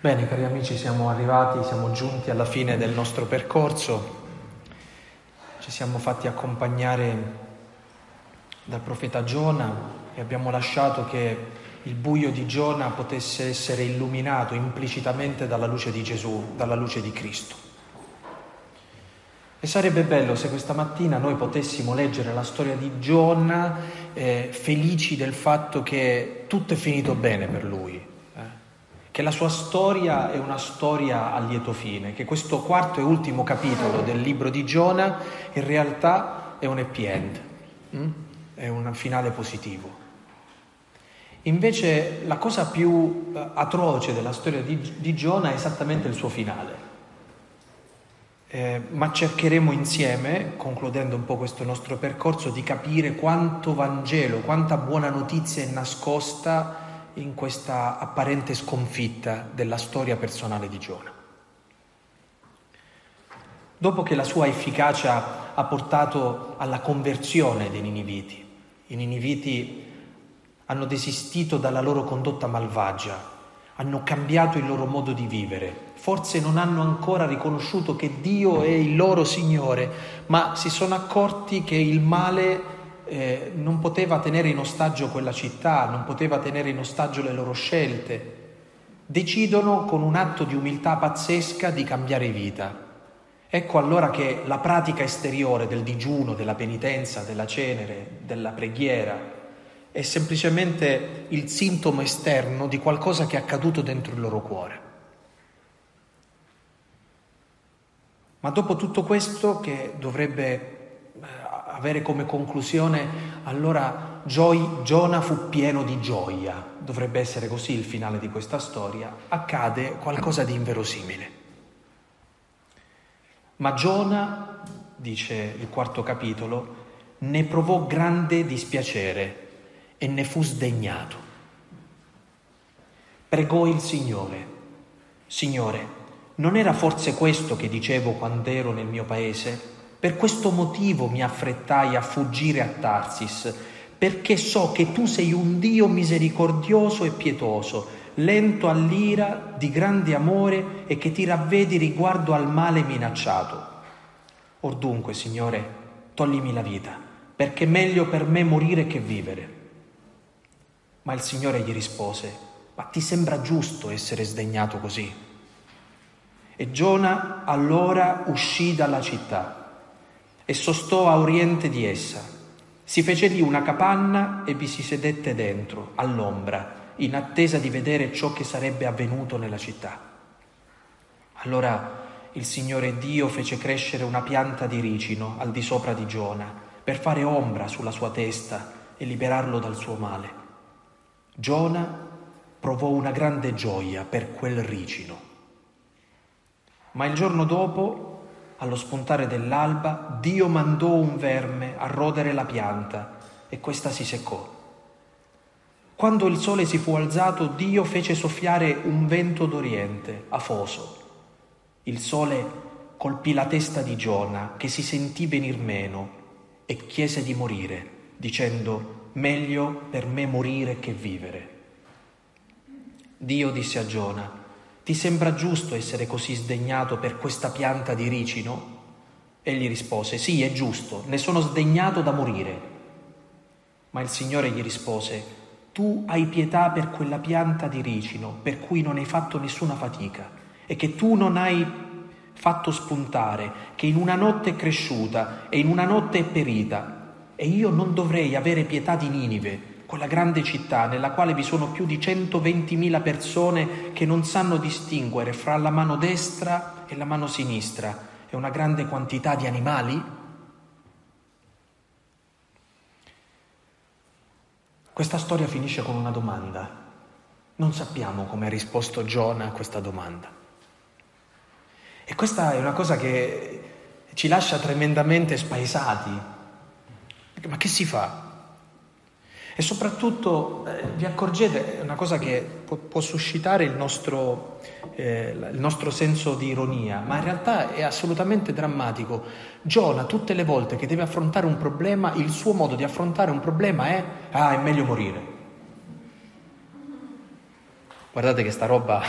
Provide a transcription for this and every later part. Bene, cari amici, siamo giunti alla fine del nostro percorso. Ci siamo fatti accompagnare dal profeta Giona e abbiamo lasciato che il buio di Giona potesse essere illuminato implicitamente dalla luce di Gesù, dalla luce di Cristo. E sarebbe bello se questa mattina noi potessimo leggere la storia di Giona felici del fatto che tutto è finito bene per lui. Che la sua storia è una storia a lieto fine, che questo quarto e ultimo capitolo del libro di Giona in realtà è un happy end, è un finale positivo. Invece la cosa più atroce della storia di Giona è esattamente il suo finale, ma cercheremo insieme, concludendo un po' questo nostro percorso, di capire quanto Vangelo, quanta buona notizia è nascosta in questa apparente sconfitta della storia personale di Giona. Dopo che la sua efficacia ha portato alla conversione dei Niniviti, i Niniviti hanno desistito dalla loro condotta malvagia, hanno cambiato il loro modo di vivere, forse non hanno ancora riconosciuto che Dio è il loro Signore, ma si sono accorti che il male non poteva tenere in ostaggio quella città, non poteva tenere in ostaggio le loro scelte. Decidono con un atto di umiltà pazzesca di cambiare vita. Ecco allora che la pratica esteriore del digiuno, della penitenza, della cenere, della preghiera è semplicemente il sintomo esterno di qualcosa che è accaduto dentro il loro cuore. Ma dopo tutto questo, che dovrebbe avere come conclusione, allora Giona fu pieno di gioia, dovrebbe essere così il finale di questa storia, accade qualcosa di inverosimile. Ma Giona, dice il quarto capitolo, ne provò grande dispiacere e ne fu sdegnato. Pregò il Signore: Signore, non era forse questo che dicevo quando ero nel mio paese? Per questo motivo mi affrettai a fuggire a Tarsis, perché so che tu sei un Dio misericordioso e pietoso, lento all'ira, di grande amore e che ti ravvedi riguardo al male minacciato. Or dunque, Signore, toglimi la vita, perché è meglio per me morire che vivere. Ma il Signore gli rispose: Ma ti sembra giusto essere sdegnato così? E Giona allora uscì dalla città e sostò a oriente di essa. Si fece lì una capanna e vi si sedette dentro, all'ombra, in attesa di vedere ciò che sarebbe avvenuto nella città. Allora il Signore Dio fece crescere una pianta di ricino al di sopra di Giona, per fare ombra sulla sua testa e liberarlo dal suo male. Giona provò una grande gioia per quel ricino. Ma il giorno dopo, allo spuntare dell'alba, Dio mandò un verme a rodere la pianta e questa si seccò. Quando il sole si fu alzato, Dio fece soffiare un vento d'oriente, afoso. Il sole colpì la testa di Giona, che si sentì venir meno e chiese di morire, dicendo: Meglio per me morire che vivere. Dio disse a Giona: Ti sembra giusto essere così sdegnato per questa pianta di ricino? Egli rispose: Sì, è giusto, ne sono sdegnato da morire. Ma il Signore gli rispose: Tu hai pietà per quella pianta di ricino, per cui non hai fatto nessuna fatica, e che tu non hai fatto spuntare, che in una notte è cresciuta e in una notte è perita. E io non dovrei avere pietà di Ninive, quella grande città nella quale vi sono più di 120.000 persone che non sanno distinguere fra la mano destra e la mano sinistra e una grande quantità di animali? Questa storia finisce con una domanda. Non sappiamo come ha risposto Giona a questa domanda. E questa è una cosa che ci lascia tremendamente spaesati. Ma che si fa? E soprattutto vi accorgete, è una cosa che può suscitare il nostro senso di ironia, ma in realtà è assolutamente drammatico. Giona, tutte le volte che deve affrontare un problema, il suo modo di affrontare un problema è: è meglio morire. Guardate che sta roba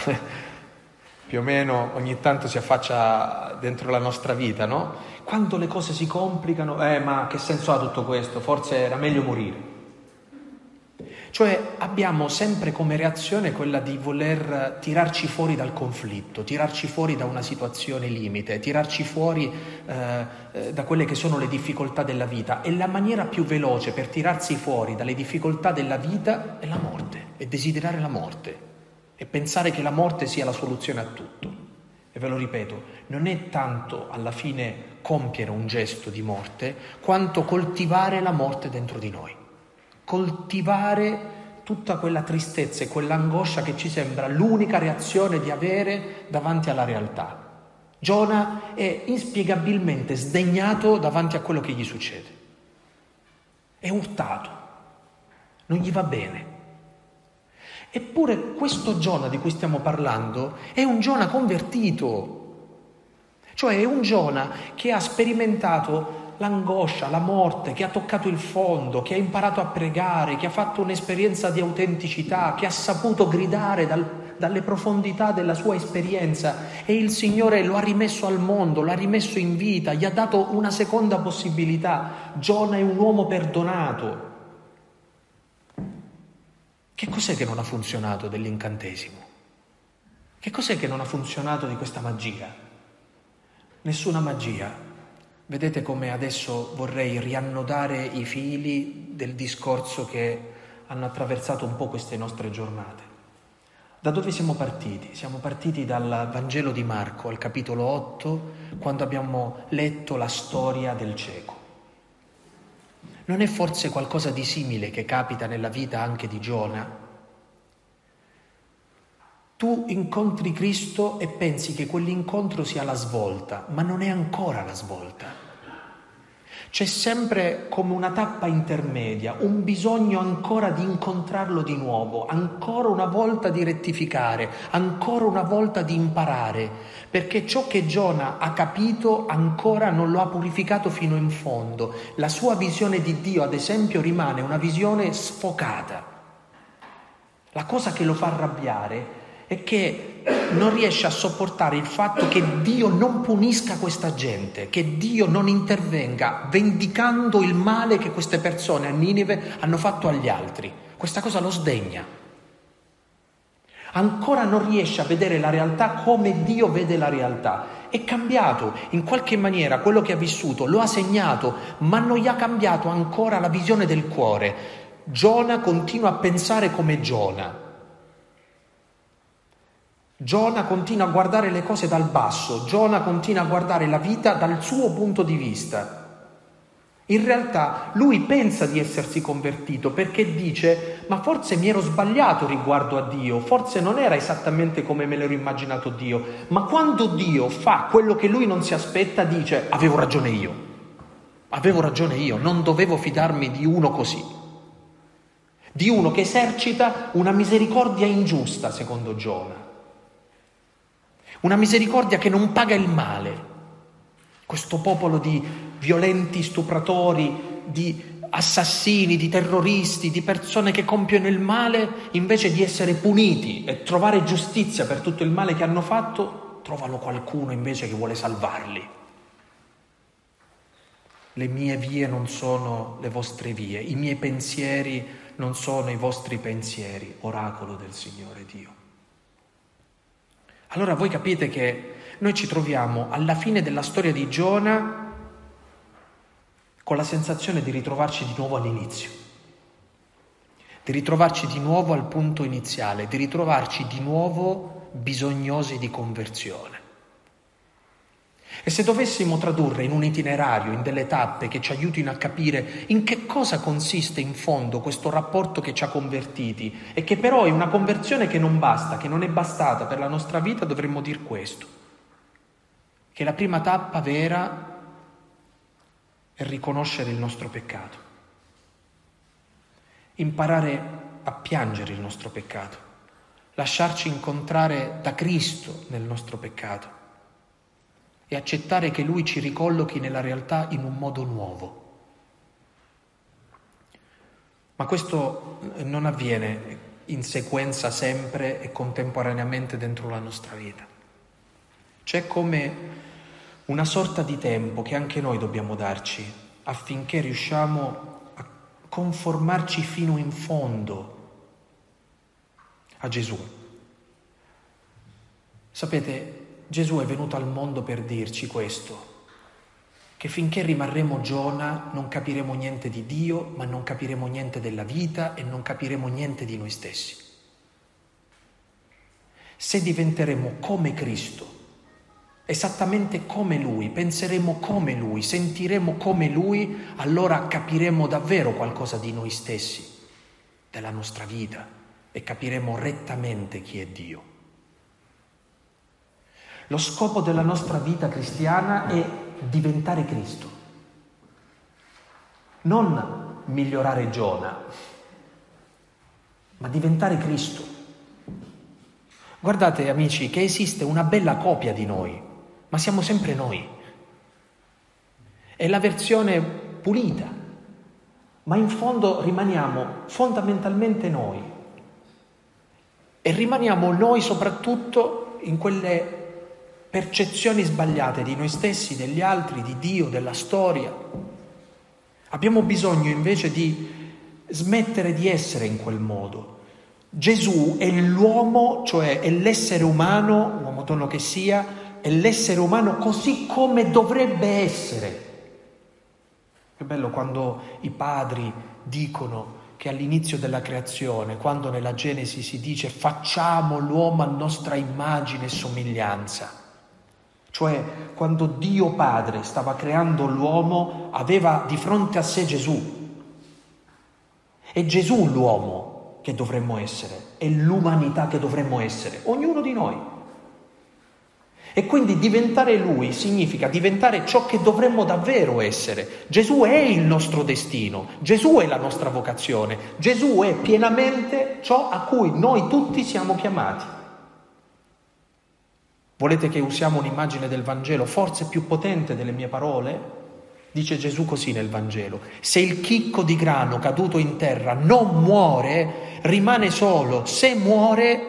più o meno ogni tanto si affaccia dentro la nostra vita, no? Quando le cose si complicano, ma che senso ha tutto questo? Forse era meglio morire. Cioè abbiamo sempre come reazione quella di voler tirarci fuori dal conflitto, tirarci fuori da una situazione limite, tirarci fuori da quelle che sono le difficoltà della vita. E la maniera più veloce per tirarsi fuori dalle difficoltà della vita è la morte, è desiderare la morte e pensare che la morte sia la soluzione a tutto. E ve lo ripeto, non è tanto alla fine compiere un gesto di morte quanto coltivare la morte dentro di noi. Coltivare tutta quella tristezza e quell'angoscia che ci sembra l'unica reazione di avere davanti alla realtà. Giona è inspiegabilmente sdegnato davanti a quello che gli succede. È urtato, non gli va bene. Eppure questo Giona di cui stiamo parlando è un Giona convertito, cioè è un Giona che ha sperimentato l'angoscia, la morte, che ha toccato il fondo, che ha imparato a pregare, che ha fatto un'esperienza di autenticità, che ha saputo gridare dalle profondità della sua esperienza, e il Signore lo ha rimesso al mondo, l'ha rimesso in vita, gli ha dato una seconda possibilità. Giona è un uomo perdonato. Che cos'è che non ha funzionato dell'incantesimo? Che cos'è che non ha funzionato di questa magia? Nessuna magia. Vedete come adesso vorrei riannodare i fili del discorso che hanno attraversato un po' queste nostre giornate. Da dove siamo partiti? Siamo partiti dal Vangelo di Marco, al capitolo 8, quando abbiamo letto la storia del cieco. Non è forse qualcosa di simile che capita nella vita anche di Giona? Tu incontri Cristo e pensi che quell'incontro sia la svolta, ma non è ancora la svolta. C'è sempre come una tappa intermedia, un bisogno ancora di incontrarlo di nuovo, ancora una volta di rettificare, ancora una volta di imparare, perché ciò che Giona ha capito ancora non lo ha purificato fino in fondo. La sua visione di Dio, ad esempio, rimane una visione sfocata. La cosa che lo fa arrabbiare è che non riesce a sopportare il fatto che Dio non punisca questa gente, che Dio non intervenga vendicando il male che queste persone a Ninive hanno fatto agli altri. Questa cosa lo sdegna. Ancora non riesce a vedere la realtà come Dio vede la realtà. È cambiato, in qualche maniera quello che ha vissuto lo ha segnato, ma non gli ha cambiato ancora la visione del cuore. Giona continua a pensare come Giona. Giona continua a guardare le cose dal basso, Giona continua a guardare la vita dal suo punto di vista. In realtà lui pensa di essersi convertito perché dice: ma forse mi ero sbagliato riguardo a Dio, forse non era esattamente come me l'ero immaginato Dio. Ma quando Dio fa quello che lui non si aspetta dice: avevo ragione io, non dovevo fidarmi di uno così, di uno che esercita una misericordia ingiusta secondo Giona. Una misericordia che non paga il male. Questo popolo di violenti stupratori, di assassini, di terroristi, di persone che compiono il male, invece di essere puniti e trovare giustizia per tutto il male che hanno fatto, trovano qualcuno invece che vuole salvarli. Le mie vie non sono le vostre vie, i miei pensieri non sono i vostri pensieri, oracolo del Signore Dio. Allora voi capite che noi ci troviamo alla fine della storia di Giona con la sensazione di ritrovarci di nuovo all'inizio, di ritrovarci di nuovo al punto iniziale, di ritrovarci di nuovo bisognosi di conversione. E se dovessimo tradurre in un itinerario, in delle tappe che ci aiutino a capire in che cosa consiste in fondo questo rapporto che ci ha convertiti e che però è una conversione che non basta, che non è bastata per la nostra vita, dovremmo dire questo: che la prima tappa vera è riconoscere il nostro peccato, imparare a piangere il nostro peccato, lasciarci incontrare da Cristo nel nostro peccato e accettare che Lui ci ricollochi nella realtà in un modo nuovo. Ma questo non avviene in sequenza sempre e contemporaneamente dentro la nostra vita. C'è come una sorta di tempo che anche noi dobbiamo darci affinché riusciamo a conformarci fino in fondo a Gesù. Sapete, Gesù è venuto al mondo per dirci questo, che finché rimarremo Giona non capiremo niente di Dio, ma non capiremo niente della vita e non capiremo niente di noi stessi. Se diventeremo come Cristo, esattamente come Lui, penseremo come Lui, sentiremo come Lui, allora capiremo davvero qualcosa di noi stessi, della nostra vita, e capiremo rettamente chi è Dio. Lo scopo della nostra vita cristiana è diventare Cristo, non migliorare Giona, ma diventare Cristo. Guardate, amici, che esiste una bella copia di noi, ma siamo sempre noi. È la versione pulita, ma in fondo rimaniamo fondamentalmente noi. E rimaniamo noi soprattutto in quelle percezioni sbagliate di noi stessi, degli altri, di Dio, della storia. Abbiamo bisogno invece di smettere di essere in quel modo. Gesù è l'uomo, cioè è l'essere umano, uomo tono che sia, è l'essere umano così come dovrebbe essere. È bello quando i padri dicono che all'inizio della creazione, quando nella Genesi si dice facciamo l'uomo a nostra immagine e somiglianza, cioè quando Dio Padre stava creando l'uomo aveva di fronte a sé Gesù. È Gesù l'uomo che dovremmo essere, è l'umanità che dovremmo essere, ognuno di noi. E quindi diventare Lui significa diventare ciò che dovremmo davvero essere. Gesù è il nostro destino, Gesù è la nostra vocazione, Gesù è pienamente ciò a cui noi tutti siamo chiamati. Volete che usiamo un'immagine del Vangelo, forse più potente delle mie parole? Dice Gesù così nel Vangelo: se il chicco di grano caduto in terra non muore, rimane solo, se muore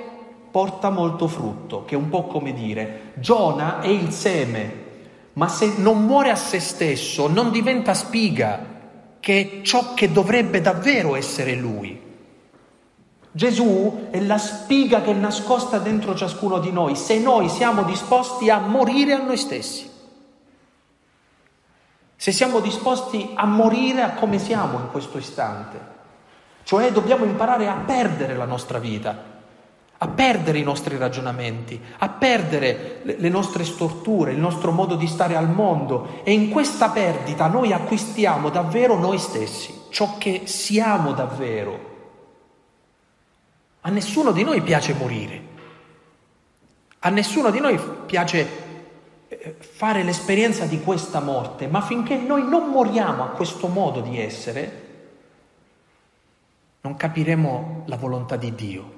porta molto frutto, che è un po' come dire, Giona è il seme, ma se non muore a se stesso, non diventa spiga, che è ciò che dovrebbe davvero essere lui. Gesù è la spiga che è nascosta dentro ciascuno di noi, se noi siamo disposti a morire a noi stessi. Se siamo disposti a morire a come siamo in questo istante. Cioè dobbiamo imparare a perdere la nostra vita, a perdere i nostri ragionamenti, a perdere le nostre storture, il nostro modo di stare al mondo, e in questa perdita noi acquistiamo davvero noi stessi, ciò che siamo davvero. A nessuno di noi piace morire, a nessuno di noi piace fare l'esperienza di questa morte, ma finché noi non moriamo a questo modo di essere, non capiremo la volontà di Dio.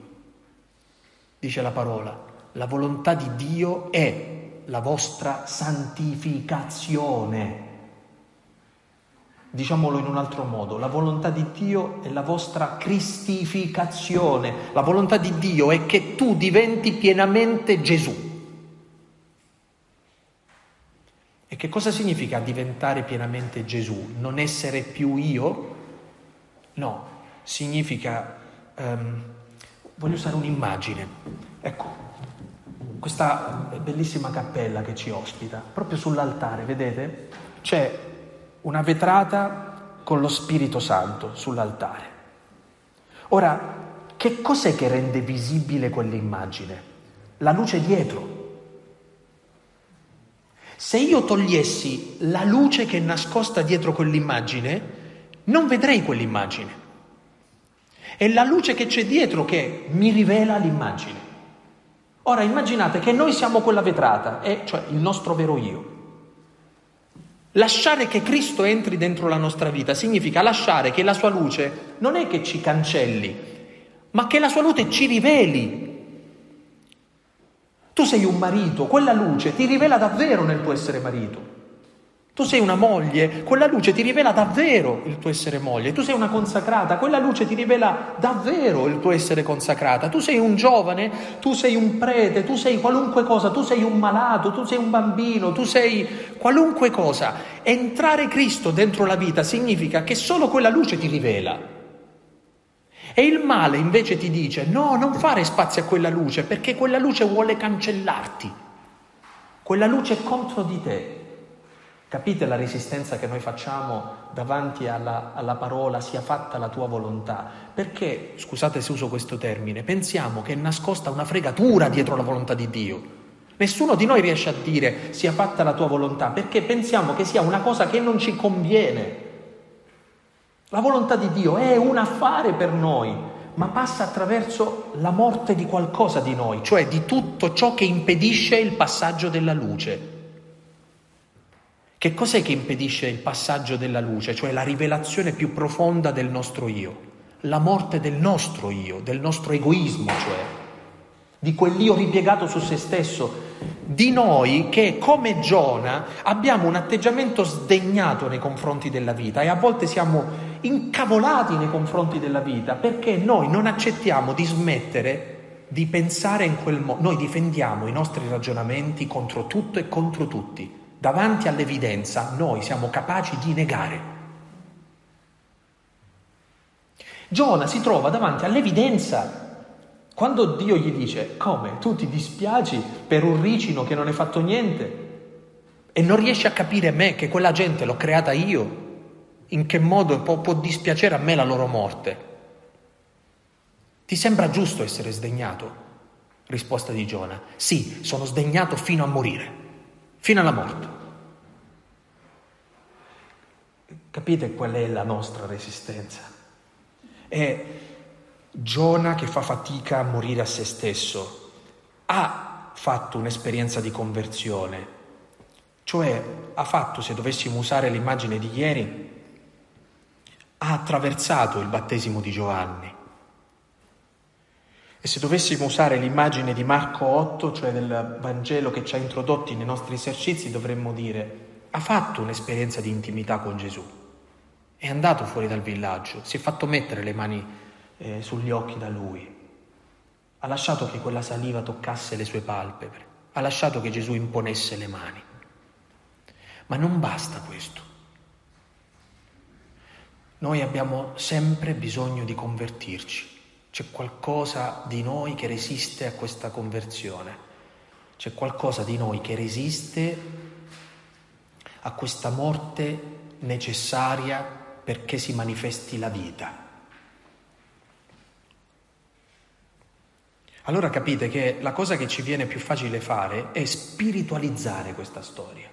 Dice la parola, la volontà di Dio è la vostra santificazione. Diciamolo in un altro modo, la volontà di Dio è la vostra cristificazione. La volontà di Dio è che tu diventi pienamente Gesù. E che cosa significa diventare pienamente Gesù? Non essere più io? No, significa... Voglio usare un'immagine, ecco, questa bellissima cappella che ci ospita, proprio sull'altare, vedete? C'è una vetrata con lo Spirito Santo sull'altare. Ora, che cos'è che rende visibile quell'immagine? La luce dietro. Se io togliessi la luce che è nascosta dietro quell'immagine, non vedrei quell'immagine. È la luce che c'è dietro che mi rivela l'immagine. Ora immaginate che noi siamo quella vetrata, cioè il nostro vero io. Lasciare che Cristo entri dentro la nostra vita significa lasciare che la sua luce non è che ci cancelli, ma che la sua luce ci riveli. Tu sei un marito, quella luce ti rivela davvero nel tuo essere marito. Tu sei una moglie, quella luce ti rivela davvero il tuo essere moglie. Tu sei una consacrata, quella luce ti rivela davvero il tuo essere consacrata. Tu sei un giovane, tu sei un prete, tu sei qualunque cosa, tu sei un malato, tu sei un bambino, tu sei qualunque cosa. Entrare Cristo dentro la vita significa che solo quella luce ti rivela. E il male invece ti dice, no, non fare spazio a quella luce, perché quella luce vuole cancellarti. Quella luce è contro di te. Capite la resistenza che noi facciamo davanti alla parola sia fatta la tua volontà? Perché, scusate se uso questo termine, pensiamo che è nascosta una fregatura dietro la volontà di Dio. Nessuno di noi riesce a dire sia fatta la tua volontà, perché pensiamo che sia una cosa che non ci conviene. La volontà di Dio è un affare per noi, ma passa attraverso la morte di qualcosa di noi, cioè di tutto ciò che impedisce il passaggio della luce. Che cos'è che impedisce il passaggio della luce, cioè la rivelazione più profonda del nostro io? La morte del nostro io, del nostro egoismo, cioè, di quell'io ripiegato su se stesso, di noi che, come Giona, abbiamo un atteggiamento sdegnato nei confronti della vita e a volte siamo incavolati nei confronti della vita perché noi non accettiamo di smettere di pensare in quel modo. Noi difendiamo i nostri ragionamenti contro tutto e contro tutti. Davanti all'evidenza noi siamo capaci di negare. Giona si trova davanti all'evidenza. Quando Dio gli dice, come? Tu ti dispiaci per un ricino che non hai fatto niente? E non riesci a capire me, che quella gente l'ho creata io? In che modo può dispiacere a me la loro morte? Ti sembra giusto essere sdegnato? Risposta di Giona, sì, sono sdegnato fino a morire. Fino alla morte. Capite qual è la nostra resistenza? È Giona che fa fatica a morire a se stesso. Ha fatto un'esperienza di conversione, cioè ha fatto, se dovessimo usare l'immagine di ieri, ha attraversato il battesimo di Giovanni. E se dovessimo usare l'immagine di Marco 8, cioè del Vangelo che ci ha introdotti nei nostri esercizi, dovremmo dire, ha fatto un'esperienza di intimità con Gesù, è andato fuori dal villaggio, si è fatto mettere le mani sugli occhi da Lui, ha lasciato che quella saliva toccasse le sue palpebre, ha lasciato che Gesù imponesse le mani. Ma non basta questo. Noi abbiamo sempre bisogno di convertirci. C'è qualcosa di noi che resiste a questa conversione, c'è qualcosa di noi che resiste a questa morte necessaria perché si manifesti la vita. Allora capite che la cosa che ci viene più facile fare è spiritualizzare questa storia.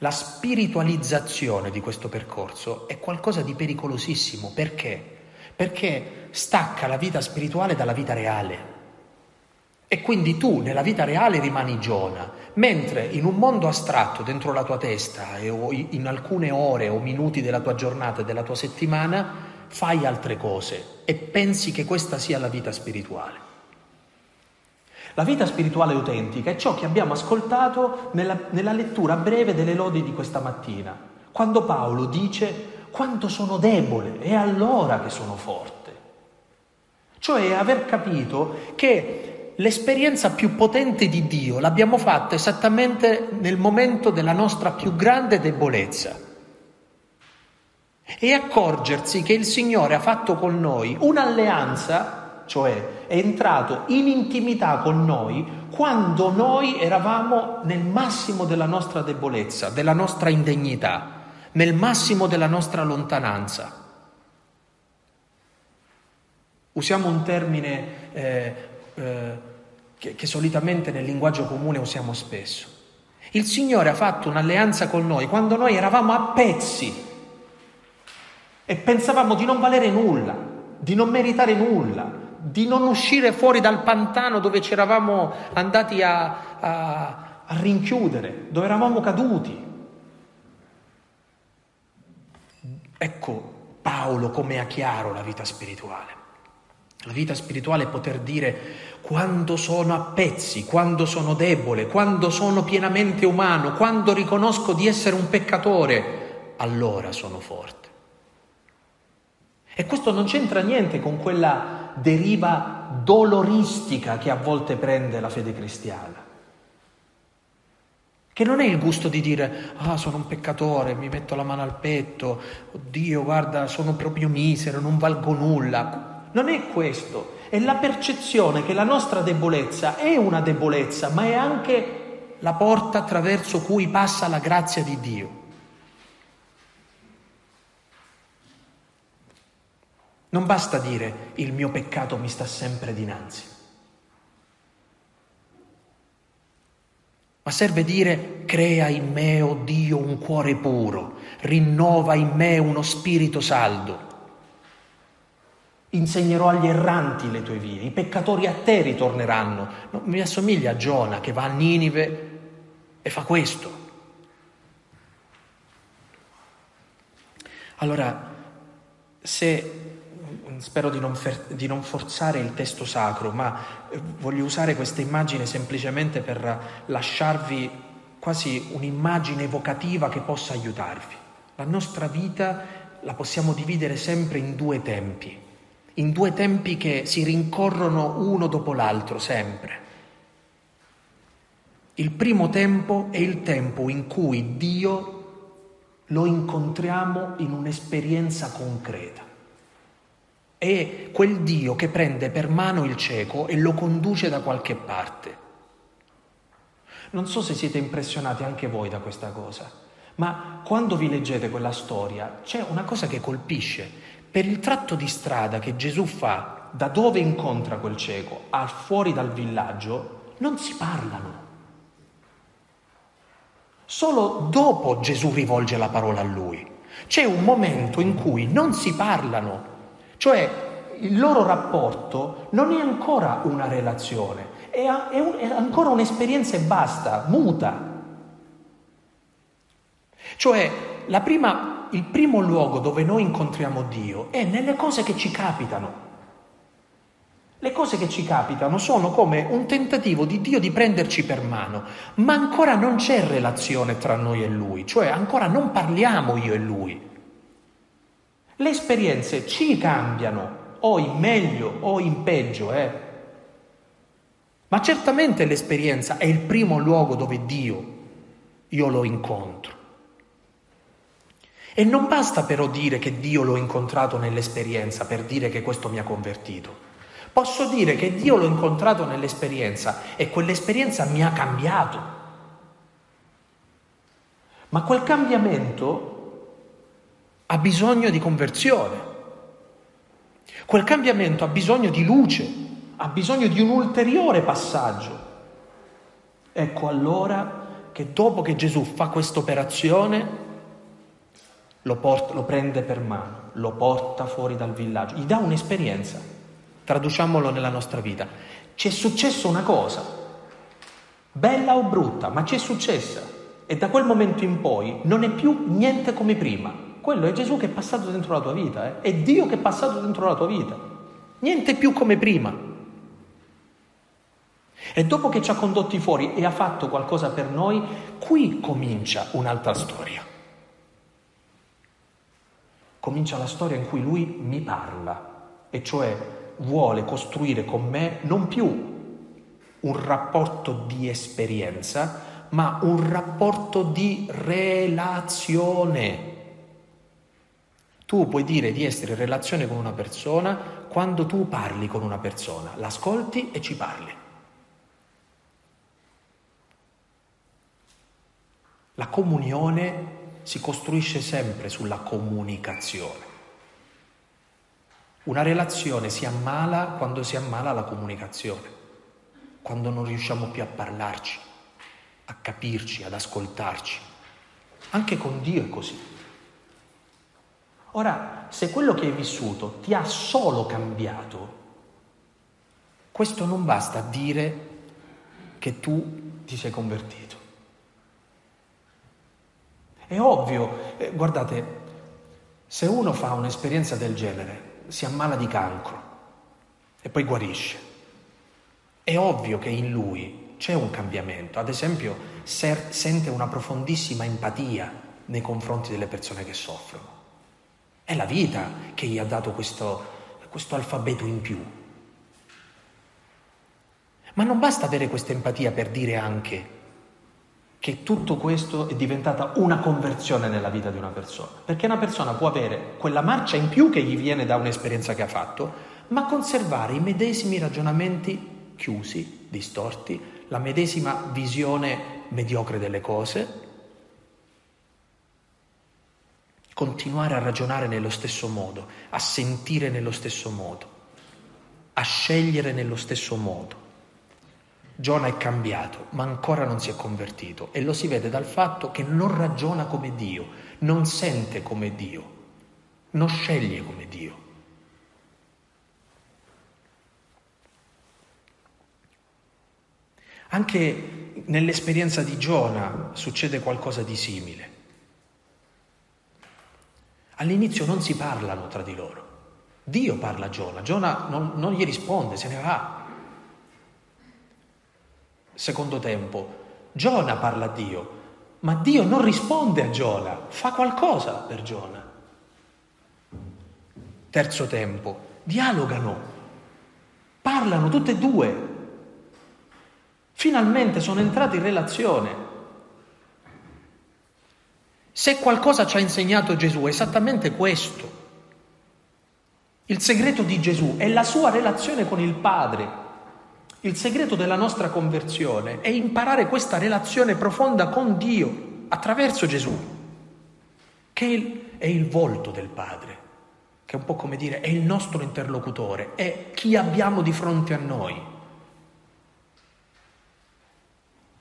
La spiritualizzazione di questo percorso è qualcosa di pericolosissimo, perché? Perché stacca la vita spirituale dalla vita reale. E quindi tu nella vita reale rimani Giona, mentre in un mondo astratto dentro la tua testa o in alcune ore o minuti della tua giornata e della tua settimana fai altre cose e pensi che questa sia la vita spirituale. La vita spirituale autentica è ciò che abbiamo ascoltato nella lettura breve delle lodi di questa mattina, quando Paolo dice: quanto sono debole, è allora che sono forte. Cioè aver capito che l'esperienza più potente di Dio l'abbiamo fatta esattamente nel momento della nostra più grande debolezza. E accorgersi che il Signore ha fatto con noi un'alleanza, cioè è entrato in intimità con noi quando noi eravamo nel massimo della nostra debolezza, della nostra indegnità, nel massimo della nostra lontananza. Usiamo un termine che solitamente nel linguaggio comune usiamo spesso. Il Signore ha fatto un'alleanza con noi quando noi eravamo a pezzi e pensavamo di non valere nulla, di non meritare nulla, di non uscire fuori dal pantano dove ci eravamo andati a rinchiudere, dove eravamo caduti. Ecco Paolo com'è chiaro la vita spirituale. La vita spirituale è poter dire quando sono a pezzi, quando sono debole, quando sono pienamente umano, quando riconosco di essere un peccatore, allora sono forte. E questo non c'entra niente con quella deriva doloristica che a volte prende la fede cristiana. Che non è il gusto di dire, ah, sono un peccatore, mi metto la mano al petto, oddio, guarda, sono proprio misero, non valgo nulla. Non è questo, è la percezione che la nostra debolezza è una debolezza, ma è anche la porta attraverso cui passa la grazia di Dio. Non basta dire, il mio peccato mi sta sempre dinanzi. Ma serve dire, crea in me, o Dio, un cuore puro, rinnova in me uno spirito saldo. Insegnerò agli erranti le tue vie, i peccatori a te ritorneranno. Mi assomiglia a Giona che va a Ninive e fa questo. Allora, spero di non forzare il testo sacro, ma voglio usare questa immagine semplicemente per lasciarvi quasi un'immagine evocativa che possa aiutarvi. La nostra vita la possiamo dividere sempre in due tempi che si rincorrono uno dopo l'altro, sempre. Il primo tempo è il tempo in cui Dio lo incontriamo in un'esperienza concreta. È quel Dio che prende per mano il cieco e lo conduce da qualche parte. Non so se siete impressionati anche voi da questa cosa, ma quando vi leggete quella storia c'è una cosa che colpisce. Per il tratto di strada che Gesù fa da dove incontra quel cieco al fuori dal villaggio non si parlano. Solo dopo Gesù rivolge la parola a lui. C'è un momento in cui non si parlano. Cioè il loro rapporto non è ancora una relazione, è ancora un'esperienza e basta, muta. Cioè il primo luogo dove noi incontriamo Dio è nelle cose che ci capitano. Le cose che ci capitano sono come un tentativo di Dio di prenderci per mano, ma ancora non c'è relazione tra noi e Lui, cioè ancora non parliamo io e Lui. Le esperienze ci cambiano, o in meglio o in peggio, Ma certamente l'esperienza è il primo luogo dove io lo incontro. E non basta però dire che Dio l'ho incontrato nell'esperienza per dire che questo mi ha convertito. Posso dire che Dio l'ho incontrato nell'esperienza e quell'esperienza mi ha cambiato. Ma quel cambiamento ha bisogno di conversione. Quel cambiamento ha bisogno di luce, ha bisogno di un ulteriore passaggio. Ecco allora che dopo che Gesù fa questa operazione, lo prende per mano, lo porta fuori dal villaggio, gli dà un'esperienza. Traduciamolo nella nostra vita. Ci è successa una cosa, bella o brutta, ma ci è successa. E da quel momento in poi non è più niente come prima. Quello è Gesù che è passato dentro la tua vita, È Dio che è passato dentro la tua vita. Niente più come prima. E dopo che ci ha condotti fuori e ha fatto qualcosa per noi, qui comincia un'altra storia. Comincia la storia in cui Lui mi parla, e cioè vuole costruire con me non più un rapporto di esperienza, ma un rapporto di relazione. Tu puoi dire di essere in relazione con una persona quando tu parli con una persona, l'ascolti e ci parli. La comunione si costruisce sempre sulla comunicazione. Una relazione si ammala quando si ammala la comunicazione, quando non riusciamo più a parlarci, a capirci, ad ascoltarci. Anche con Dio è così. Ora, se quello che hai vissuto ti ha solo cambiato, questo non basta a dire che tu ti sei convertito. È ovvio, guardate, se uno fa un'esperienza del genere, si ammala di cancro, poi guarisce. È ovvio che in lui c'è un cambiamento. Ad esempio, sente una profondissima empatia nei confronti delle persone che soffrono. È la vita che gli ha dato questo alfabeto in più. Ma non basta avere questa empatia per dire anche che tutto questo è diventata una conversione nella vita di una persona, perché una persona può avere quella marcia in più che gli viene da un'esperienza che ha fatto, ma conservare i medesimi ragionamenti chiusi, distorti, la medesima visione mediocre delle cose, continuare a ragionare nello stesso modo, a sentire nello stesso modo, a scegliere nello stesso modo. Giona è cambiato, ma ancora non si è convertito, e lo si vede dal fatto che non ragiona come Dio, non sente come Dio, non sceglie come Dio. Anche nell'esperienza di Giona succede qualcosa di simile. All'inizio non si parlano tra di loro. Dio parla a Giona, Giona non gli risponde, se ne va. Secondo tempo, Giona parla a Dio, ma Dio non risponde a Giona, fa qualcosa per Giona. Terzo tempo, dialogano, parlano tutte e due. Finalmente sono entrati in relazione. Se qualcosa ci ha insegnato Gesù è esattamente questo. Il segreto di Gesù è la sua relazione con il Padre. Il segreto della nostra conversione è imparare questa relazione profonda con Dio attraverso Gesù, che è il volto del Padre, che è un po' come dire è il nostro interlocutore, è chi abbiamo di fronte a noi.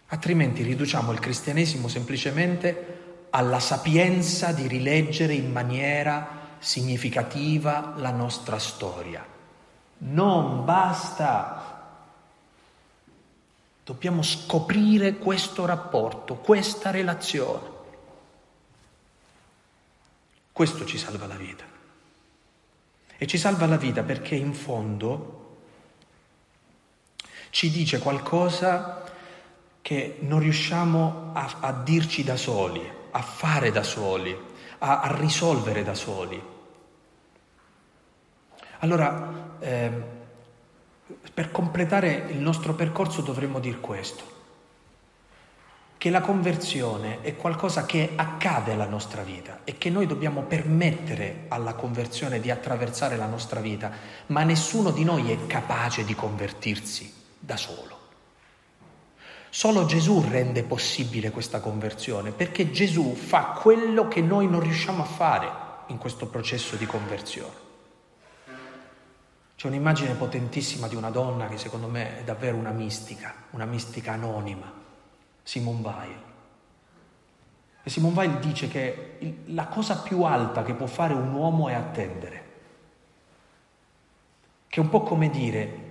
Altrimenti riduciamo il cristianesimo semplicemente alla sapienza di rileggere in maniera significativa la nostra storia. Non basta. Dobbiamo scoprire questo rapporto, questa relazione. Questo ci salva la vita. E ci salva la vita perché in fondo ci dice qualcosa che non riusciamo a dirci da soli, a fare da soli, a risolvere da soli. Allora, per completare il nostro percorso dovremmo dire questo, che la conversione è qualcosa che accade alla nostra vita e che noi dobbiamo permettere alla conversione di attraversare la nostra vita, ma nessuno di noi è capace di convertirsi da solo. Solo Gesù rende possibile questa conversione, perché Gesù fa quello che noi non riusciamo a fare in questo processo di conversione. C'è un'immagine potentissima di una donna che secondo me è davvero una mistica anonima, Simone Weil. E Simone Weil dice che la cosa più alta che può fare un uomo è attendere. Che è un po' come dire,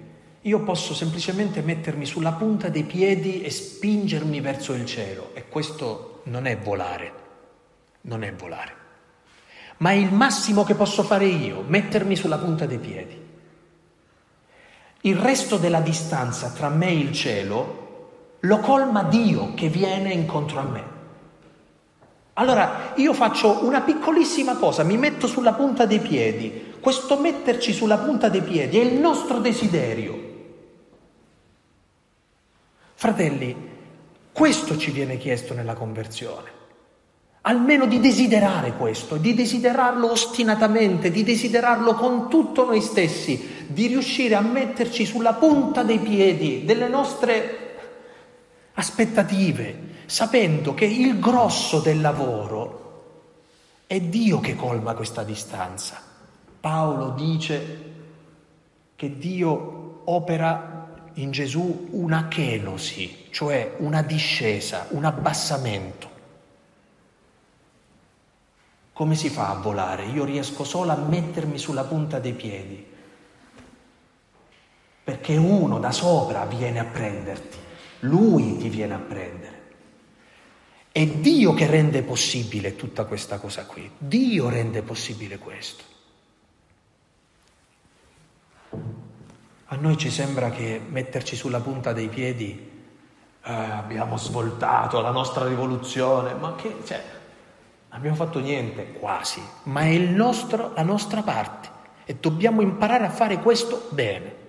io posso semplicemente mettermi sulla punta dei piedi e spingermi verso il cielo. E questo non è volare. Ma è il massimo che posso fare io, mettermi sulla punta dei piedi. Il resto della distanza tra me e il cielo lo colma Dio che viene incontro a me. Allora io faccio una piccolissima cosa, mi metto sulla punta dei piedi. Questo metterci sulla punta dei piedi è il nostro desiderio. Fratelli, questo ci viene chiesto nella conversione. Almeno di desiderare questo, di desiderarlo ostinatamente, di desiderarlo con tutto noi stessi, di riuscire a metterci sulla punta dei piedi delle nostre aspettative, sapendo che il grosso del lavoro è Dio che colma questa distanza. Paolo dice che Dio opera in Gesù una kenosi, cioè una discesa, un abbassamento. Come si fa a volare? Io riesco solo a mettermi sulla punta dei piedi, perché uno da sopra viene a prenderti, lui ti viene a prendere. È Dio che rende possibile tutta questa cosa qui, Dio rende possibile questo. A noi ci sembra che metterci sulla punta dei piedi, abbiamo svoltato la nostra rivoluzione, ma che, cioè, non abbiamo fatto niente, quasi, ma è la nostra parte e dobbiamo imparare a fare questo bene.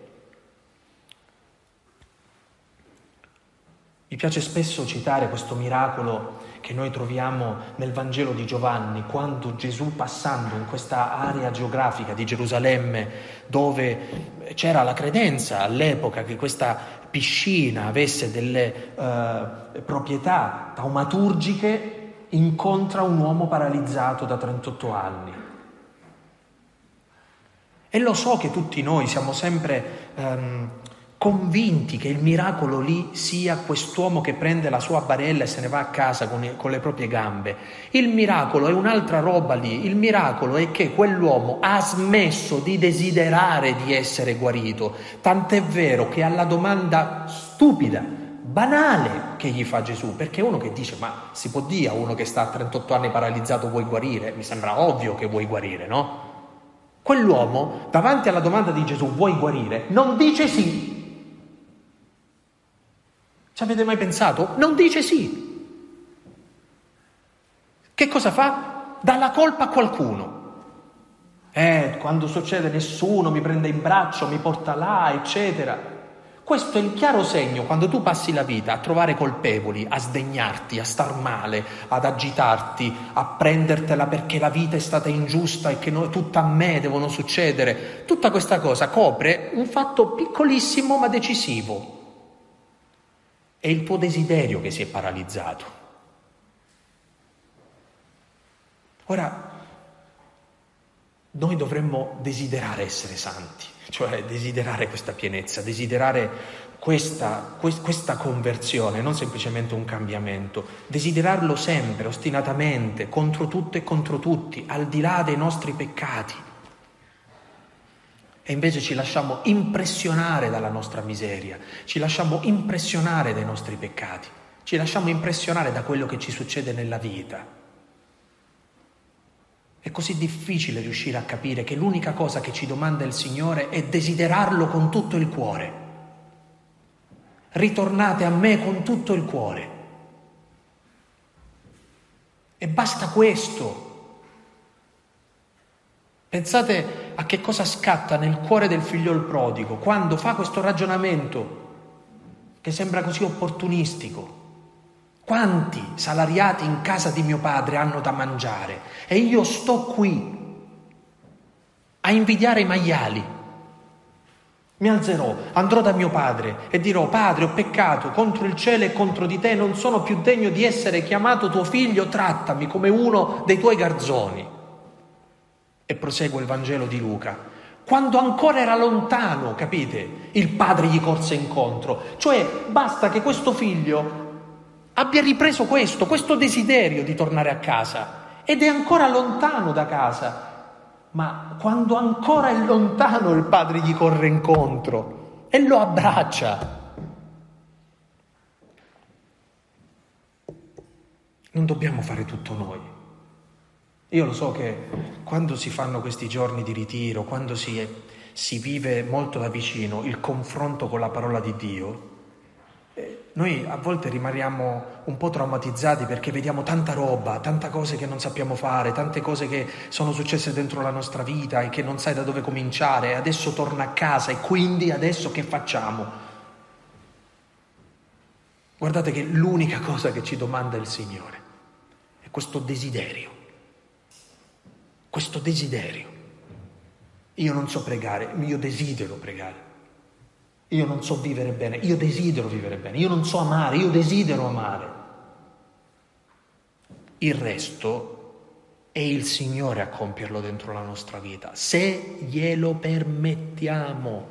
Mi piace spesso citare questo miracolo che noi troviamo nel Vangelo di Giovanni, quando Gesù, passando in questa area geografica di Gerusalemme, dove c'era la credenza all'epoca che questa piscina avesse delle proprietà taumaturgiche, incontra un uomo paralizzato da 38 anni. E lo so che tutti noi siamo sempre convinti che il miracolo lì sia quest'uomo che prende la sua barella e se ne va a casa con le proprie gambe. Il miracolo è un'altra roba lì. Il miracolo è che quell'uomo ha smesso di desiderare di essere guarito, tant'è vero che alla domanda stupida, banale, che gli fa Gesù, perché uno che dice, ma si può dire a uno che sta a 38 anni paralizzato vuoi guarire? Mi sembra ovvio che vuoi guarire, no? Quell'uomo, davanti alla domanda di Gesù, vuoi guarire? Non dice sì. Ci avete mai pensato? Non dice sì. Che cosa fa? Dà la colpa a qualcuno. Quando succede nessuno mi prende in braccio, mi porta là, eccetera. Questo è il chiaro segno, quando tu passi la vita a trovare colpevoli, a sdegnarti, a star male, ad agitarti, a prendertela perché la vita è stata ingiusta e che tutta a me devono succedere. Tutta questa cosa copre un fatto piccolissimo ma decisivo. È il tuo desiderio che si è paralizzato. Ora, noi dovremmo desiderare essere santi, cioè desiderare questa pienezza, desiderare questa conversione, non semplicemente un cambiamento, desiderarlo sempre, ostinatamente, contro tutto e contro tutti, al di là dei nostri peccati. E invece ci lasciamo impressionare dalla nostra miseria, ci lasciamo impressionare dai nostri peccati, ci lasciamo impressionare da quello che ci succede nella vita. È così difficile riuscire a capire che l'unica cosa che ci domanda il Signore è desiderarlo con tutto il cuore. Ritornate a me con tutto il cuore. E basta questo. Pensate a che cosa scatta nel cuore del figliol prodigo quando fa questo ragionamento che sembra così opportunistico. Quanti salariati in casa di mio padre hanno da mangiare e io sto qui a invidiare i maiali. Mi alzerò, andrò da mio padre e dirò: Padre, ho peccato contro il cielo e contro di te, non sono più degno di essere chiamato tuo figlio, trattami come uno dei tuoi garzoni. E prosegue il Vangelo di Luca. Quando ancora era lontano, capite, il padre gli corse incontro. Cioè, basta che questo figlio abbia ripreso questo desiderio di tornare a casa. Ed è ancora lontano da casa. Ma quando ancora è lontano, il padre gli corre incontro e lo abbraccia. Non dobbiamo fare tutto noi. Io lo so che quando si fanno questi giorni di ritiro, quando si vive molto da vicino il confronto con la parola di Dio, noi a volte rimaniamo un po' traumatizzati perché vediamo tanta roba, tante cose che non sappiamo fare, tante cose che sono successe dentro la nostra vita e che non sai da dove cominciare, e adesso torna a casa e quindi adesso che facciamo? Guardate che l'unica cosa che ci domanda il Signore è questo desiderio. Io non so pregare, io desidero pregare. Io non so vivere bene, io desidero vivere bene. Io non so amare, io desidero amare. Il resto è il Signore a compierlo dentro la nostra vita, se glielo permettiamo,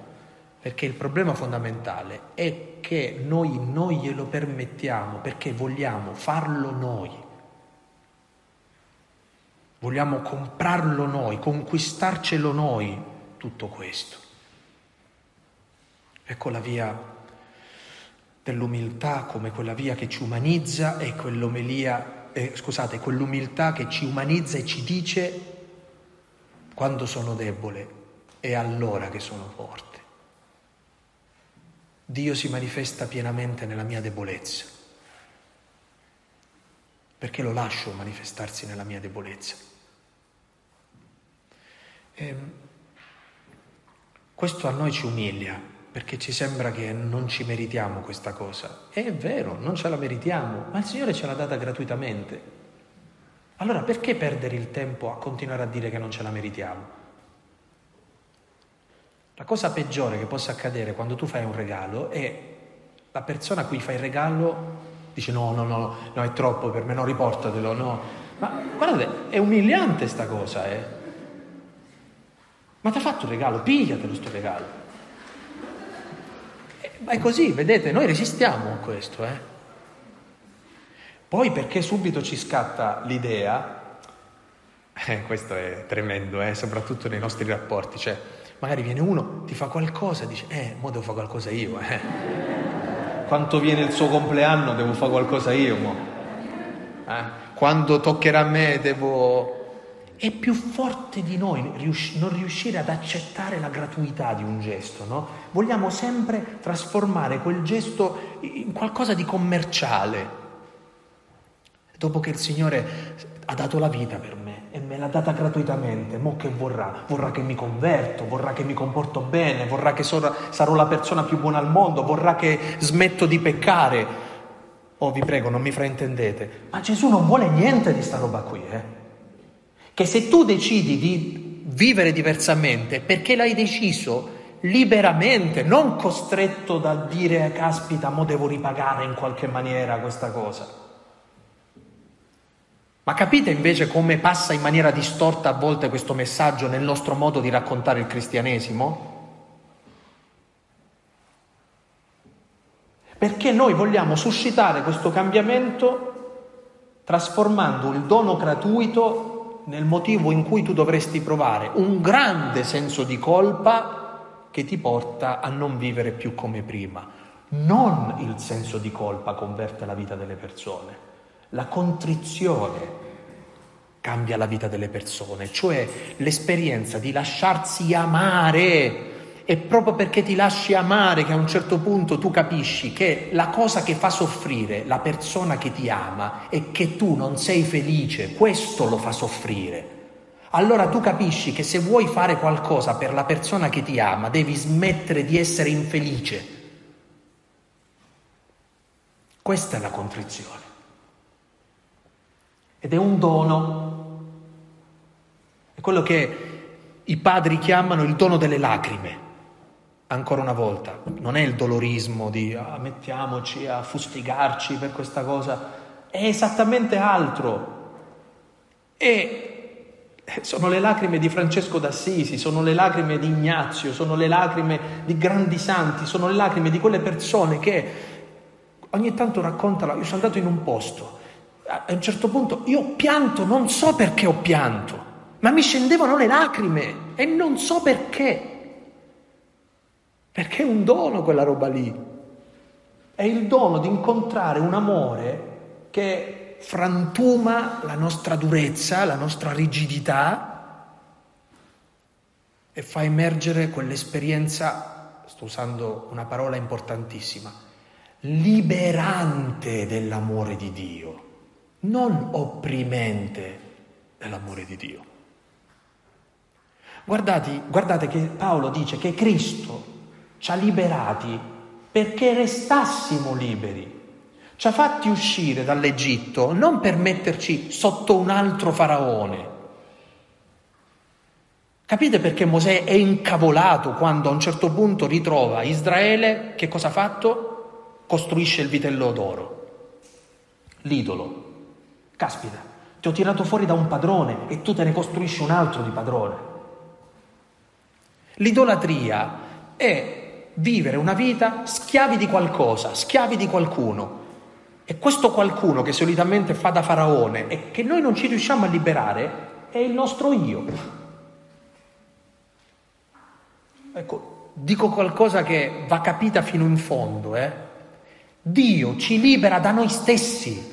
perché il problema fondamentale è che noi non glielo permettiamo perché vogliamo farlo noi. Vogliamo comprarlo noi, conquistarcelo noi, tutto questo. Ecco la via dell'umiltà come quella via che ci umanizza e quell'umiltà che ci umanizza e ci dice: quando sono debole è allora che sono forte. Dio si manifesta pienamente nella mia debolezza. Perché lo lascio manifestarsi nella mia debolezza? Questo a noi ci umilia, perché ci sembra che non ci meritiamo questa cosa. È vero, non ce la meritiamo, ma il Signore ce l'ha data gratuitamente. Allora perché perdere il tempo a continuare a dire che non ce la meritiamo? La cosa peggiore che possa accadere quando tu fai un regalo è la persona a cui fai il regalo dice no, è troppo per me, no, riportatelo, no. Ma guardate, è umiliante sta cosa, Ma ti ha fatto un regalo, pigliatelo sto regalo. Ma è così, vedete, noi resistiamo a questo, Poi perché subito ci scatta l'idea, questo è tremendo, soprattutto nei nostri rapporti, cioè magari viene uno, ti fa qualcosa, dice, mo devo fare qualcosa io, Quanto viene il suo compleanno devo fare qualcosa io, mo. Quando toccherà a me devo... È più forte di noi non riuscire ad accettare la gratuità di un gesto, no? Vogliamo sempre trasformare quel gesto in qualcosa di commerciale. Dopo che il Signore ha dato la vita per me e me l'ha data gratuitamente, mo che vorrà? Vorrà che mi converto, vorrà che mi comporto bene, vorrà che sarò la persona più buona al mondo, vorrà che smetto di peccare. Vi prego, non mi fraintendete, ma Gesù non vuole niente di sta roba qui, Che se tu decidi di vivere diversamente, perché l'hai deciso liberamente, non costretto da dire, caspita, mo devo ripagare in qualche maniera questa cosa. Ma capite invece come passa in maniera distorta a volte questo messaggio nel nostro modo di raccontare il cristianesimo? Perché noi vogliamo suscitare questo cambiamento trasformando il dono gratuito nel motivo in cui tu dovresti provare un grande senso di colpa che ti porta a non vivere più come prima. Non il senso di colpa converte la vita delle persone. La contrizione cambia la vita delle persone, cioè l'esperienza di lasciarsi amare. È proprio perché ti lasci amare che a un certo punto tu capisci che la cosa che fa soffrire la persona che ti ama è che tu non sei felice, questo lo fa soffrire. Allora tu capisci che se vuoi fare qualcosa per la persona che ti ama devi smettere di essere infelice. Questa è la contrizione. Ed è un dono, è quello che i padri chiamano il dono delle lacrime, ancora una volta, non è il dolorismo di mettiamoci a fustigarci per questa cosa, è esattamente altro, sono le lacrime di Francesco D'Assisi, sono le lacrime di Ignazio, sono le lacrime di grandi santi, sono le lacrime di quelle persone che ogni tanto raccontano, io sono andato in un posto, a un certo punto io pianto, non so perché ho pianto, ma mi scendevano le lacrime e non so perché è un dono quella roba lì, è il dono di incontrare un amore che frantuma la nostra durezza, la nostra rigidità e fa emergere quell'esperienza, sto usando una parola importantissima, liberante dell'amore di Dio. Non opprimente dell'amore di Dio. Guardate che Paolo dice che Cristo ci ha liberati perché restassimo liberi. Ci ha fatti uscire dall'Egitto non per metterci sotto un altro faraone. Capite perché Mosè è incavolato quando a un certo punto ritrova Israele, che cosa ha fatto? Costruisce il vitello d'oro, l'idolo. Caspita, ti ho tirato fuori da un padrone e tu te ne costruisci un altro di padrone. L'idolatria è vivere una vita schiavi di qualcosa, schiavi di qualcuno. E questo qualcuno che solitamente fa da faraone e che noi non ci riusciamo a liberare è il nostro io. Ecco, dico qualcosa che va capita fino in fondo, Dio ci libera da noi stessi.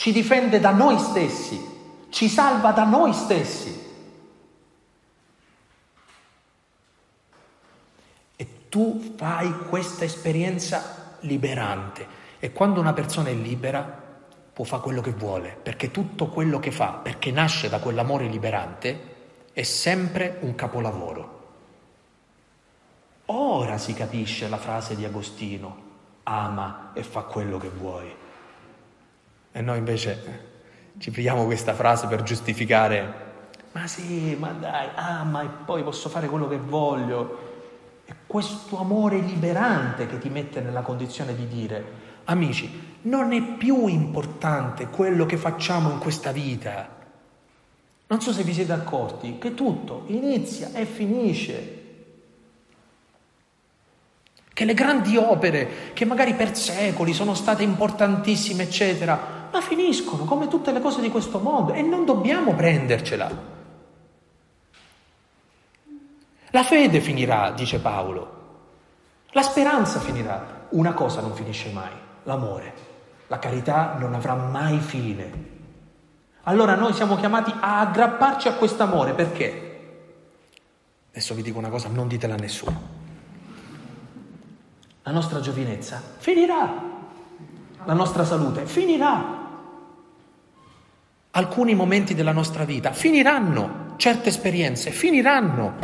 Ci difende da noi stessi, ci salva da noi stessi. E tu fai questa esperienza liberante. E quando una persona è libera può fare quello che vuole, perché tutto quello che fa, perché nasce da quell'amore liberante, è sempre un capolavoro. Ora si capisce la frase di Agostino: ama e fa quello che vuoi. E noi invece ci prendiamo questa frase per giustificare: ma sì, ma dai, ama e poi posso fare quello che voglio. È questo amore liberante che ti mette nella condizione di dire: amici, non è più importante quello che facciamo in questa vita. Non so se vi siete accorti che tutto inizia e finisce. Che le grandi opere, che magari per secoli sono state importantissime, eccetera, ma finiscono come tutte le cose di questo mondo e non dobbiamo prendercela. La fede finirà, dice Paolo. La speranza finirà. Una cosa non finisce mai: l'amore. La carità non avrà mai fine. Allora noi siamo chiamati a aggrapparci a quest'amore, perché? Adesso vi dico una cosa, non ditela a nessuno. La nostra giovinezza finirà, la nostra salute finirà, alcuni momenti della nostra vita finiranno, certe esperienze finiranno,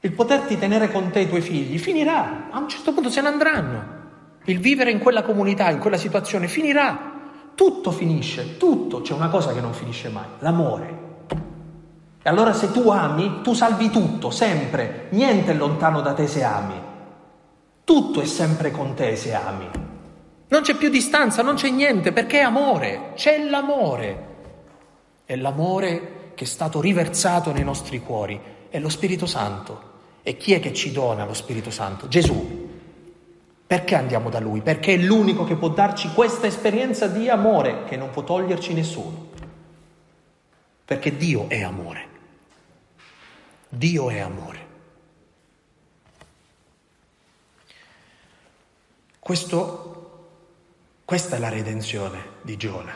il poterti tenere con te i tuoi figli finirà, a un certo punto se ne andranno, il vivere in quella comunità, in quella situazione finirà, tutto finisce, tutto. C'è una cosa che non finisce mai: l'amore. E allora se tu ami, tu salvi tutto, sempre, niente è lontano da te se ami. Tutto è sempre con te se ami. Non c'è più distanza, non c'è niente, perché è amore, c'è l'amore. È l'amore che è stato riversato nei nostri cuori, è lo Spirito Santo. E chi è che ci dona lo Spirito Santo? Gesù. Perché andiamo da Lui? Perché è l'unico che può darci questa esperienza di amore che non può toglierci nessuno. Perché Dio è amore. Dio è amore. Questa è la redenzione di Giona.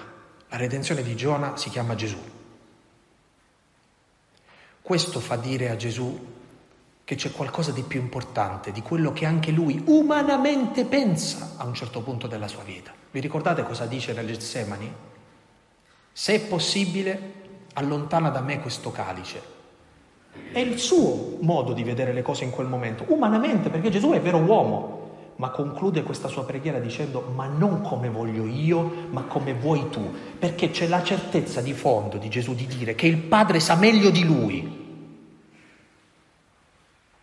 La redenzione di Giona si chiama Gesù. Questo fa dire a Gesù che c'è qualcosa di più importante di quello che anche lui umanamente pensa a un certo punto della sua vita. Vi ricordate cosa dice nel Getsemani? Se è possibile, allontana da me questo calice. È il suo modo di vedere le cose in quel momento, umanamente, perché Gesù è vero uomo. Ma conclude questa sua preghiera dicendo: ma non come voglio io, ma come vuoi tu, perché c'è la certezza di fondo di Gesù di dire che il Padre sa meglio di lui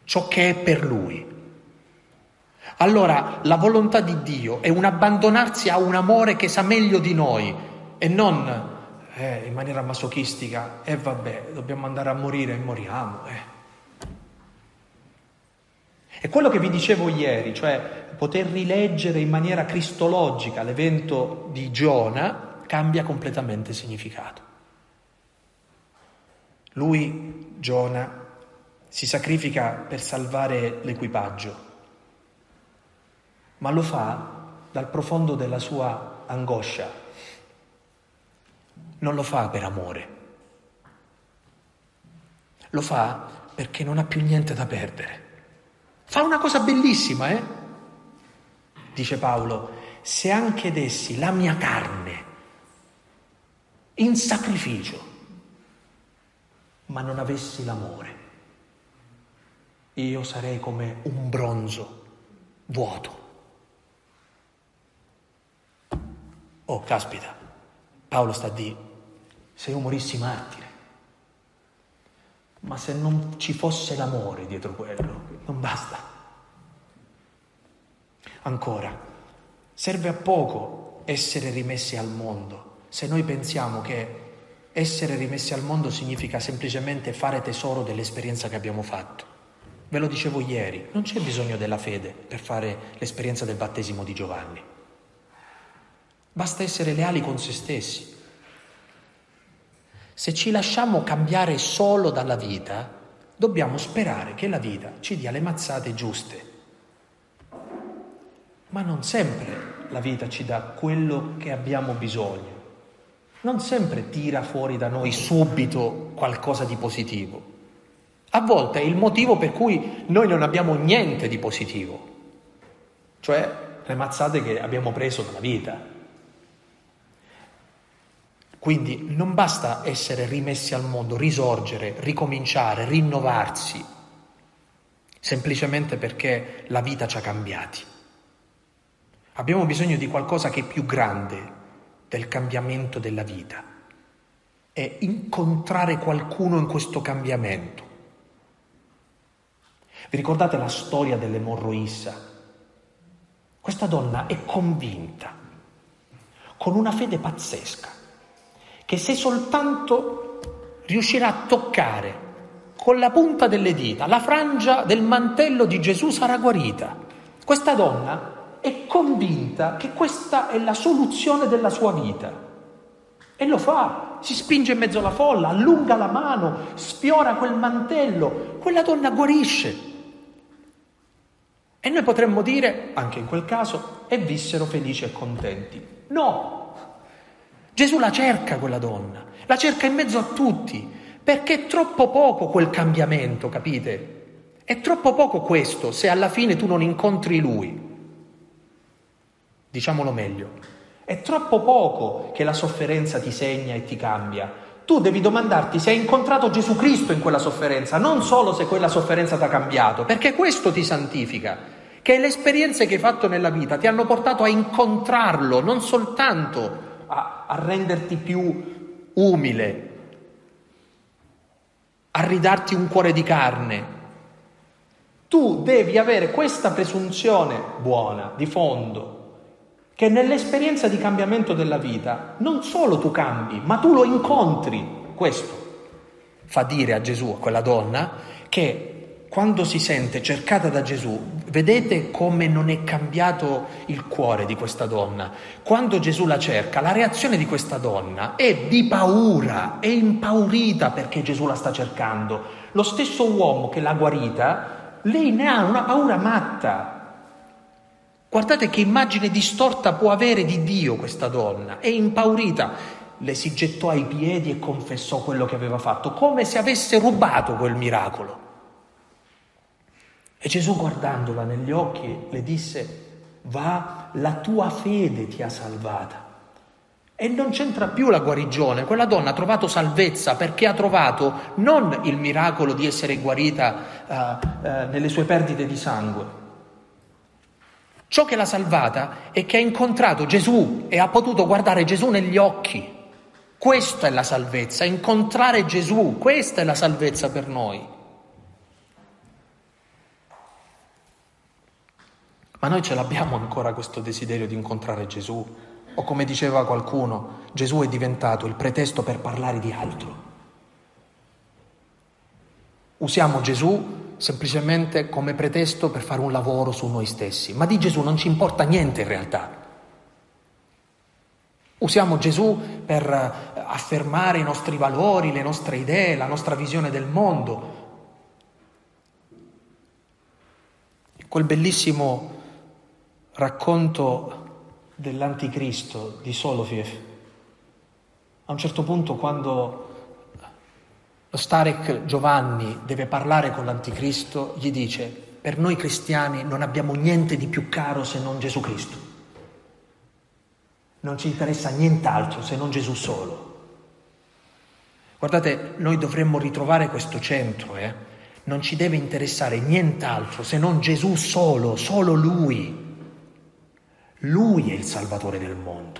ciò che è per lui. Allora la volontà di Dio è un abbandonarsi a un amore che sa meglio di noi e non in maniera masochistica vabbè, dobbiamo andare a morire e moriamo. E quello che vi dicevo ieri, cioè poter rileggere in maniera cristologica l'evento di Giona, cambia completamente significato. Lui, Giona, si sacrifica per salvare l'equipaggio, ma lo fa dal profondo della sua angoscia. Non lo fa per amore. Lo fa perché non ha più niente da perdere. Fa una cosa bellissima, dice Paolo: se anche dessi la mia carne in sacrificio, ma non avessi l'amore, io sarei come un bronzo vuoto. Oh, caspita, Paolo sta a dire: se io morissi martire, ma se non ci fosse l'amore dietro quello, non basta. Ancora, serve a poco essere rimessi al mondo, se noi pensiamo che essere rimessi al mondo significa semplicemente fare tesoro dell'esperienza che abbiamo fatto. Ve lo dicevo ieri, non c'è bisogno della fede per fare l'esperienza del battesimo di Giovanni. Basta essere leali con se stessi. Se ci lasciamo cambiare solo dalla vita, dobbiamo sperare che la vita ci dia le mazzate giuste. Ma non sempre la vita ci dà quello che abbiamo bisogno. Non sempre tira fuori da noi subito qualcosa di positivo. a volte è il motivo per cui noi non abbiamo niente di positivo, cioè le mazzate che abbiamo preso dalla vita. Quindi non basta essere rimessi al mondo, risorgere, ricominciare, rinnovarsi, semplicemente perché la vita ci ha cambiati. Abbiamo bisogno di qualcosa che è più grande del cambiamento della vita. È incontrare qualcuno in questo cambiamento. Vi ricordate la storia dell'emorroissa? Questa donna è convinta, con una fede pazzesca, che se soltanto riuscirà a toccare con la punta delle dita la frangia del mantello di Gesù sarà guarita. Questa donna è convinta che questa è la soluzione della sua vita. E lo fa, si spinge in mezzo alla folla, allunga la mano, sfiora quel mantello, quella donna guarisce. E noi potremmo dire, anche in quel caso, e vissero felici e contenti. No! Gesù la cerca quella donna, la cerca in mezzo a tutti, perché è troppo poco quel cambiamento, capite? È troppo poco questo, se alla fine tu non incontri Lui. Diciamolo meglio. È troppo poco che la sofferenza ti segna e ti cambia. Tu devi domandarti se hai incontrato Gesù Cristo in quella sofferenza, non solo se quella sofferenza ti ha cambiato, perché questo ti santifica, che le esperienze che hai fatto nella vita ti hanno portato a incontrarlo, non soltanto a renderti più umile, a ridarti un cuore di carne. Tu devi avere questa presunzione buona, di fondo, che nell'esperienza di cambiamento della vita non solo tu cambi, ma tu lo incontri. Questo fa dire a Gesù, a quella donna, che quando si sente cercata da Gesù, vedete come non è cambiato il cuore di questa donna. Quando Gesù la cerca, la reazione di questa donna è di paura, è impaurita perché Gesù la sta cercando. Lo stesso uomo che l'ha guarita, lei ne ha una paura matta. Guardate che immagine distorta può avere di Dio questa donna, è impaurita, le si gettò ai piedi e confessò quello che aveva fatto, come se avesse rubato quel miracolo. E Gesù, guardandola negli occhi, le disse: va, la tua fede ti ha salvata. E non c'entra più la guarigione, quella donna ha trovato salvezza perché ha trovato non il miracolo di essere guarita nelle sue perdite di sangue. Ciò che l'ha salvata è che ha incontrato Gesù e ha potuto guardare Gesù negli occhi. Questa è la salvezza, incontrare Gesù, questa è la salvezza per noi. Ma noi ce l'abbiamo ancora questo desiderio di incontrare Gesù? O come diceva qualcuno, Gesù è diventato il pretesto per parlare di altro. Usiamo Gesù semplicemente come pretesto per fare un lavoro su noi stessi, ma di Gesù non ci importa niente in realtà. Usiamo Gesù per affermare i nostri valori, le nostre idee, la nostra visione del mondo. Quel bellissimo racconto dell'anticristo di Solofiev, a un certo punto, quando Starec Giovanni deve parlare con l'anticristo, gli dice: per noi cristiani non abbiamo niente di più caro se non Gesù Cristo, non ci interessa nient'altro se non Gesù solo. Guardate, noi dovremmo ritrovare questo centro, non ci deve interessare nient'altro se non Gesù solo, solo Lui. Lui è il Salvatore del mondo,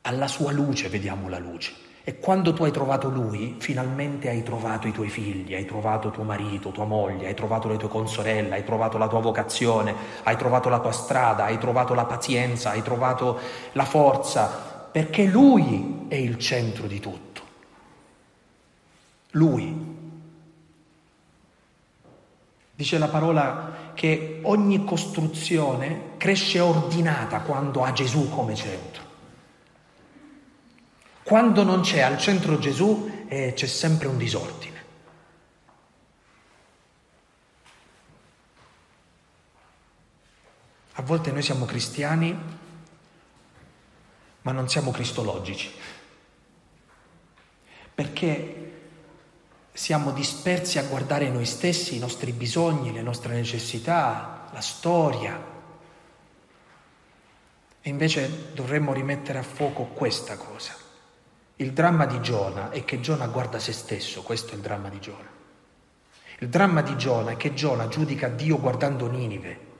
alla sua luce vediamo la luce. E quando tu hai trovato Lui, finalmente hai trovato i tuoi figli, hai trovato tuo marito, tua moglie, hai trovato le tue consorelle, hai trovato la tua vocazione, hai trovato la tua strada, hai trovato la pazienza, hai trovato la forza, perché Lui è il centro di tutto. Lui. Dice la parola che ogni costruzione cresce ordinata quando ha Gesù come centro. Quando non c'è al centro Gesù, c'è sempre un disordine. A volte noi siamo cristiani, ma non siamo cristologici, perché siamo dispersi a guardare noi stessi, i nostri bisogni, le nostre necessità, la storia. E invece dovremmo rimettere a fuoco questa cosa. Il dramma di Giona è che Giona guarda se stesso, questo è il dramma di Giona. Il dramma di Giona è che Giona giudica Dio guardando Ninive,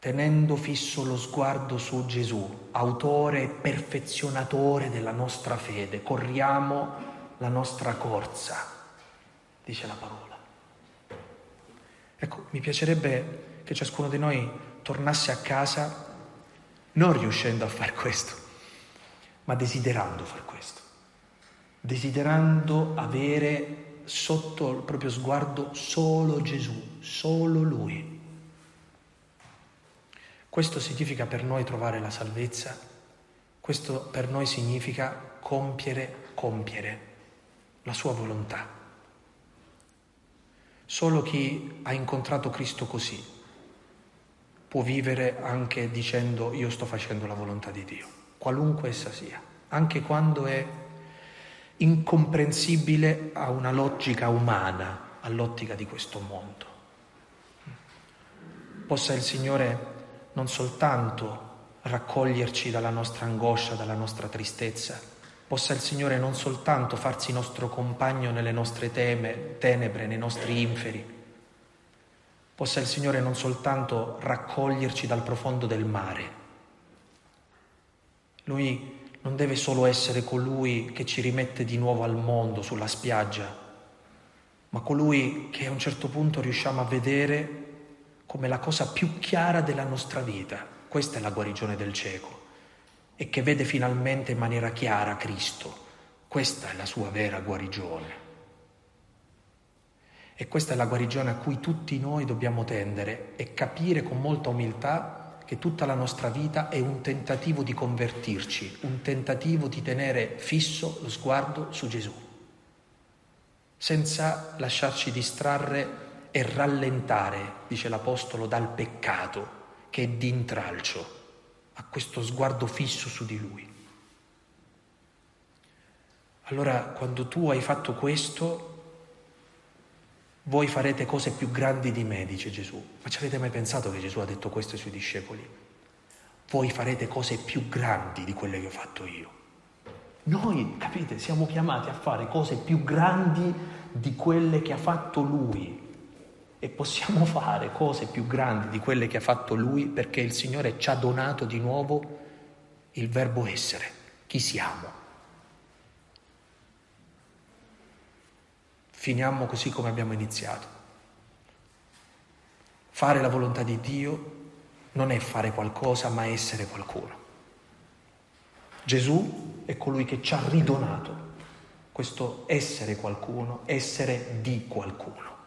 tenendo fisso lo sguardo su Gesù, autore e perfezionatore della nostra fede. Corriamo la nostra corsa, dice la parola. Ecco, mi piacerebbe che ciascuno di noi tornasse a casa non riuscendo a far questo, ma desiderando far questo, desiderando avere sotto il proprio sguardo solo Gesù, solo Lui. Questo significa per noi trovare la salvezza, questo per noi significa compiere la sua volontà. Solo chi ha incontrato Cristo così può vivere anche dicendo: io sto facendo la volontà di Dio, qualunque essa sia, anche quando è incomprensibile a una logica umana, all'ottica di questo mondo. Possa il Signore non soltanto raccoglierci dalla nostra angoscia, dalla nostra tristezza, possa il Signore non soltanto farsi nostro compagno nelle nostre tenebre, nei nostri inferi, possa il Signore non soltanto raccoglierci dal profondo del mare. Lui non deve solo essere colui che ci rimette di nuovo al mondo, sulla spiaggia, ma colui che a un certo punto riusciamo a vedere come la cosa più chiara della nostra vita. Questa è la guarigione del cieco, e che vede finalmente in maniera chiara Cristo. Questa è la sua vera guarigione. E questa è la guarigione a cui tutti noi dobbiamo tendere e capire con molta umiltà che tutta la nostra vita è un tentativo di convertirci, un tentativo di tenere fisso lo sguardo su Gesù, senza lasciarci distrarre e rallentare, dice l'Apostolo, dal peccato che è d'intralcio a questo sguardo fisso su di Lui. Allora, quando tu hai fatto questo, voi farete cose più grandi di me, dice Gesù. Ma ci avete mai pensato che Gesù ha detto questo ai Suoi discepoli? Voi farete cose più grandi di quelle che ho fatto io. Noi, capite, siamo chiamati a fare cose più grandi di quelle che ha fatto Lui. E possiamo fare cose più grandi di quelle che ha fatto Lui, perché il Signore ci ha donato di nuovo il verbo essere, chi siamo. Finiamo così come abbiamo iniziato. Fare la volontà di Dio non è fare qualcosa, ma essere qualcuno. Gesù è colui che ci ha ridonato questo essere qualcuno, essere di qualcuno.